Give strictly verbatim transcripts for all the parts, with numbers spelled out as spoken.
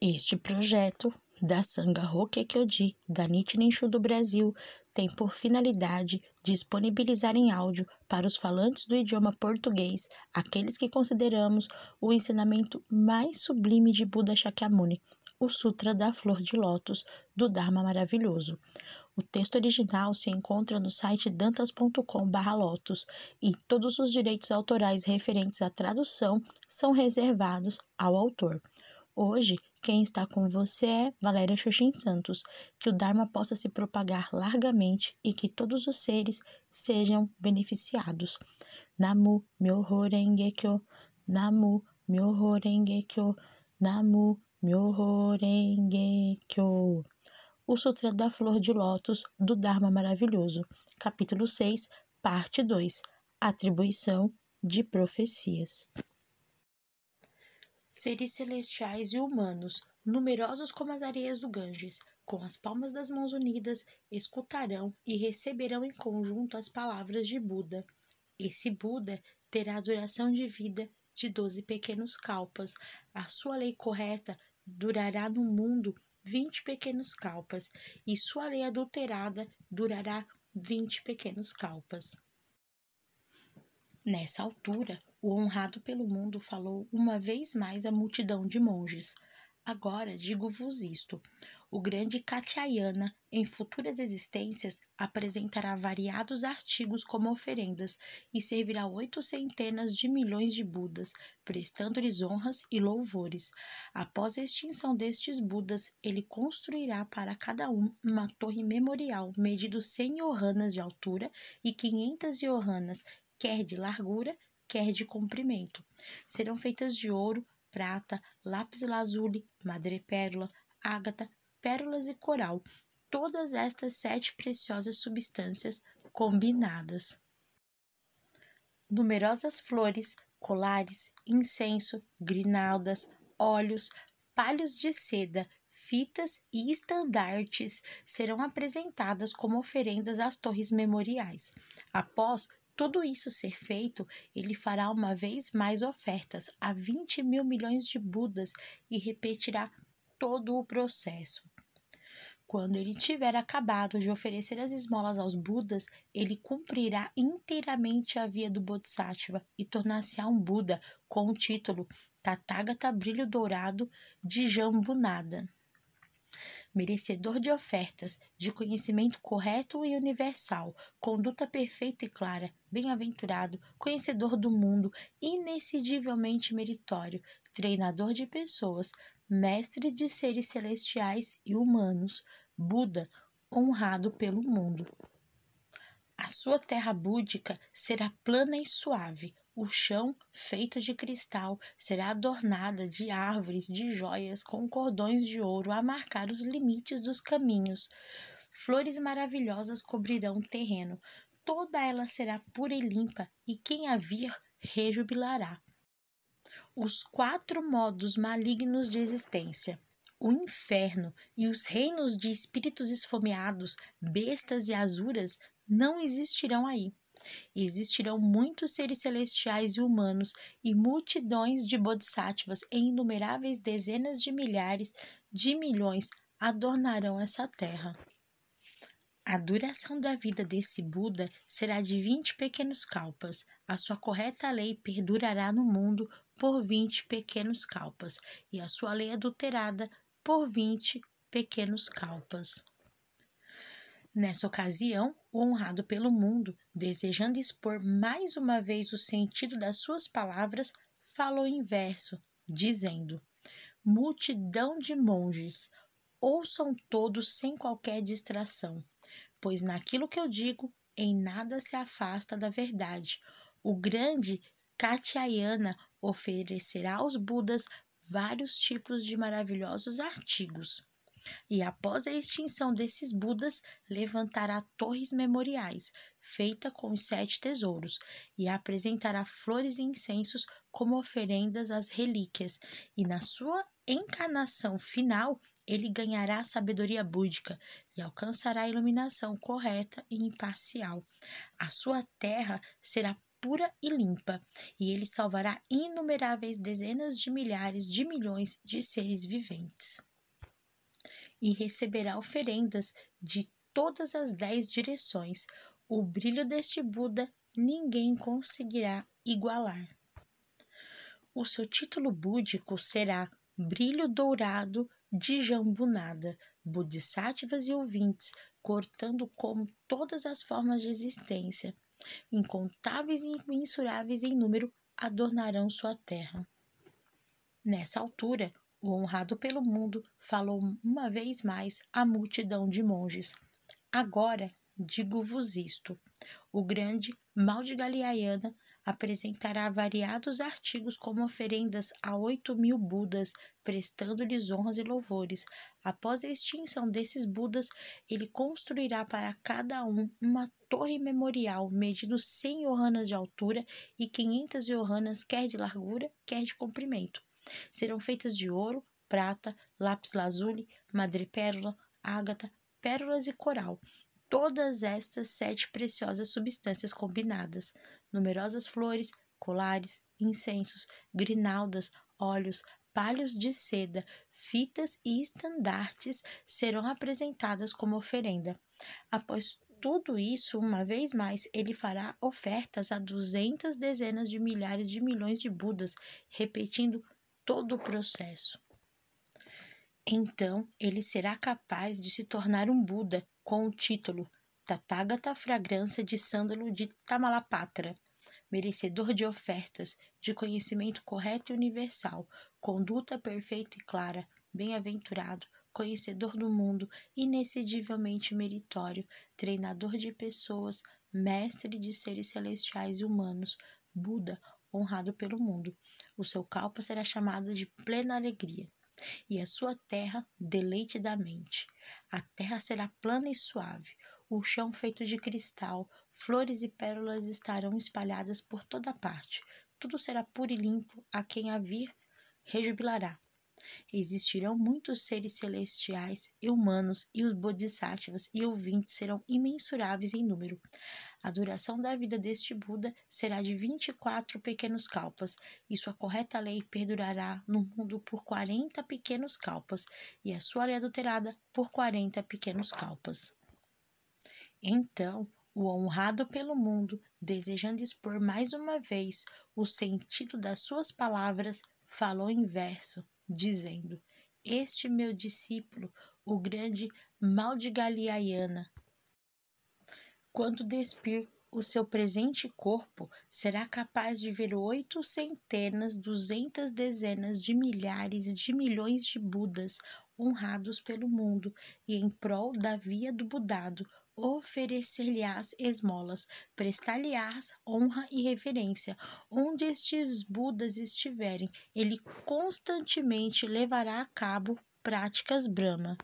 Este projeto da Sanga Roke Kyoji, da Nichiren Shu do Brasil, tem por finalidade disponibilizar em áudio para os falantes do idioma português aqueles que consideramos o ensinamento mais sublime de Buda Shakyamuni, o Sutra da Flor de Lotus do Dharma Maravilhoso. O texto original se encontra no site dantas ponto com barra lotus e todos os direitos autorais referentes à tradução são reservados ao autor. Hoje, quem está com você é Valéria Xuxim Santos. Que o Dharma possa se propagar largamente e que todos os seres sejam beneficiados. Namu Myoho Renge Kyo, Namu Myoho Renge Kyo, Namu Myoho Renge Kyo. O Sutra da Flor de Lótus do Dharma Maravilhoso, capítulo seis, parte dois, atribuição de profecias. Seres celestiais e humanos, numerosos como as areias do Ganges, com as palmas das mãos unidas, escutarão e receberão em conjunto as palavras de Buda. Esse Buda terá a duração de vida de doze pequenos kalpas. A sua lei correta durará no mundo vinte pequenos kalpas, e sua lei adulterada durará vinte pequenos kalpas. Nessa altura, o honrado pelo mundo falou uma vez mais à multidão de monges. Agora digo-vos isto. O grande Katyayana, em futuras existências, apresentará variados artigos como oferendas e servirá oito centenas de milhões de Budas, prestando-lhes honras e louvores. Após a extinção destes Budas, ele construirá para cada um uma torre memorial, medido cem yohanas de altura e quinhentas yohanas, quer de largura, quer de comprimento. Serão feitas de ouro, prata, lápis lazuli, madrepérola, ágata, pérolas e coral, todas estas sete preciosas substâncias combinadas. Numerosas flores, colares, incenso, grinaldas, óleos, palhos de seda, fitas e estandartes serão apresentadas como oferendas às torres memoriais. Após tudo isso ser feito, ele fará uma vez mais ofertas a vinte mil milhões de Budas e repetirá todo o processo. Quando ele tiver acabado de oferecer as esmolas aos Budas, ele cumprirá inteiramente a via do Bodhisattva e tornar-se-á um Buda com o título Tathagata Brilho Dourado de Jambunada, merecedor de ofertas, de conhecimento correto e universal, conduta perfeita e clara, bem-aventurado, conhecedor do mundo, inexcedivelmente meritório, treinador de pessoas, mestre de seres celestiais e humanos, Buda, honrado pelo mundo. A sua terra búdica será plana e suave. O chão, feito de cristal, será adornada de árvores, de joias, com cordões de ouro a marcar os limites dos caminhos. Flores maravilhosas cobrirão o terreno. Toda ela será pura e limpa, e quem a vir rejubilará. Os quatro modos malignos de existência, o inferno e os reinos de espíritos esfomeados, bestas e asuras não existirão aí. Existirão muitos seres celestiais e humanos e multidões de bodhisattvas em inumeráveis dezenas de milhares de milhões adornarão essa terra. A duração da vida desse Buda será de vinte pequenos kalpas. A sua correta lei perdurará no mundo por vinte pequenos kalpas e a sua lei adulterada por vinte pequenos kalpas. Nessa ocasião, o honrado pelo mundo, desejando expor mais uma vez o sentido das suas palavras, falou em verso, dizendo: multidão de monges, ouçam todos sem qualquer distração, pois naquilo que eu digo, em nada se afasta da verdade. O grande Katyayana oferecerá aos Budas vários tipos de maravilhosos artigos. E após a extinção desses Budas, levantará torres memoriais, feita com os sete tesouros, e apresentará flores e incensos como oferendas às relíquias, e na sua encarnação final, ele ganhará a sabedoria búdica e alcançará a iluminação correta e imparcial. A sua terra será pura e limpa, e ele salvará inumeráveis dezenas de milhares de milhões de seres viventes. E receberá oferendas de todas as dez direções. O brilho deste Buda ninguém conseguirá igualar. O seu título búdico será Brilho Dourado de Jambunada, Bodhisattvas e ouvintes, cortando como todas as formas de existência, incontáveis e imensuráveis em número, adornarão sua terra. Nessa altura, o honrado pelo mundo falou uma vez mais à multidão de monges. Agora, digo-vos isto, o grande Maudgalyayana apresentará variados artigos como oferendas a oito mil Budas, prestando-lhes honras e louvores. Após a extinção desses Budas, ele construirá para cada um uma torre memorial, medindo cem yohanas de altura e quinhentas yohanas, quer de largura, quer de comprimento. Serão feitas de ouro, prata, lápis lazuli, madrepérola, ágata, pérolas e coral. Todas estas sete preciosas substâncias combinadas, numerosas flores, colares, incensos, grinaldas, óleos, palhos de seda, fitas e estandartes serão apresentadas como oferenda. Após tudo isso, uma vez mais, ele fará ofertas a duzentas dezenas de milhares de milhões de Budas, repetindo todo o processo. Então, ele será capaz de se tornar um Buda, com o título Tathagata Fragrância de Sândalo de Tamalapatra, merecedor de ofertas, de conhecimento correto e universal, conduta perfeita e clara, bem-aventurado, conhecedor do mundo, inexcedivelmente meritório, treinador de pessoas, mestre de seres celestiais e humanos, Buda, honrado pelo mundo. O seu kalpa será chamado de plena alegria. E a sua terra, deleite da mente. A terra será plana e suave, o chão feito de cristal, flores e pérolas estarão espalhadas por toda parte. Tudo será puro e limpo, a quem a vir, rejubilará. Existirão muitos seres celestiais e humanos, e os bodhisattvas e ouvintes serão imensuráveis em número. A duração da vida deste Buda será de vinte e quatro pequenos kalpas, e sua correta lei perdurará no mundo por quarenta pequenos kalpas, e a sua lei adulterada por quarenta pequenos kalpas. Então, o honrado pelo mundo, desejando expor mais uma vez o sentido das suas palavras, falou em verso, dizendo, este meu discípulo, o grande Maudgalyayana, quando despir o seu presente corpo, será capaz de ver oito centenas, duzentas dezenas de milhares de milhões de Budas honrados pelo mundo e em prol da via do Budado, oferecer-lhe-ás esmolas, prestar-lhe-ás honra e reverência. Onde estes Budas estiverem, ele constantemente levará a cabo práticas Brahma.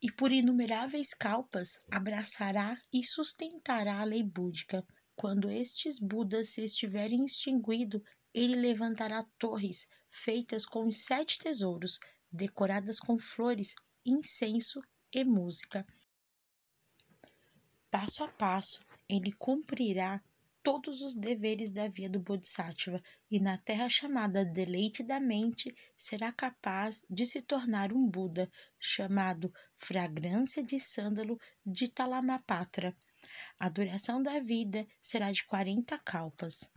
E por inumeráveis kalpas, abraçará e sustentará a lei búdica. Quando estes Budas se estiverem extinguidos, ele levantará torres, feitas com os sete tesouros, decoradas com flores, incenso e música. Passo a passo, ele cumprirá todos os deveres da via do Bodhisattva e na terra chamada Deleite da Mente será capaz de se tornar um Buda, chamado Fragrância de Sândalo de Tamalapatra. A duração da vida será de quarenta kalpas.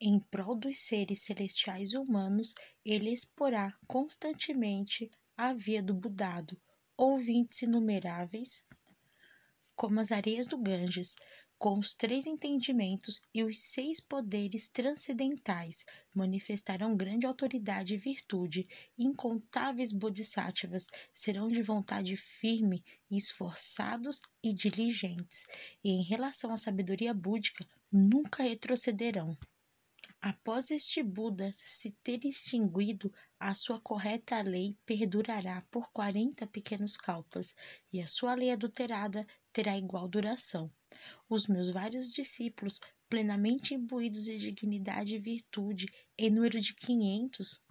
Em prol dos seres celestiais e humanos, ele exporá constantemente a via do Budado, ouvintes inumeráveis, como as areias do Ganges, com os três entendimentos e os seis poderes transcendentais, manifestarão grande autoridade e virtude. Incontáveis bodhisattvas serão de vontade firme, esforçados e diligentes, e em relação à sabedoria búdica, nunca retrocederão. Após este Buda se ter extinguido, a sua correta lei perdurará por quarenta pequenos kalpas, e a sua lei adulterada terá igual duração. Os meus vários discípulos, plenamente imbuídos de dignidade e virtude, em número de quinhentos,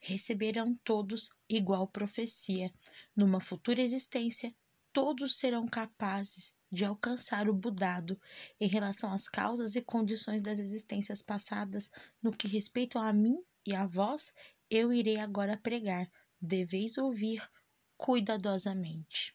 receberão todos igual profecia. Numa futura existência, todos serão capazes de alcançar o Budado em relação às causas e condições das existências passadas no que respeita a mim e a vós, eu irei agora pregar. Deveis ouvir cuidadosamente.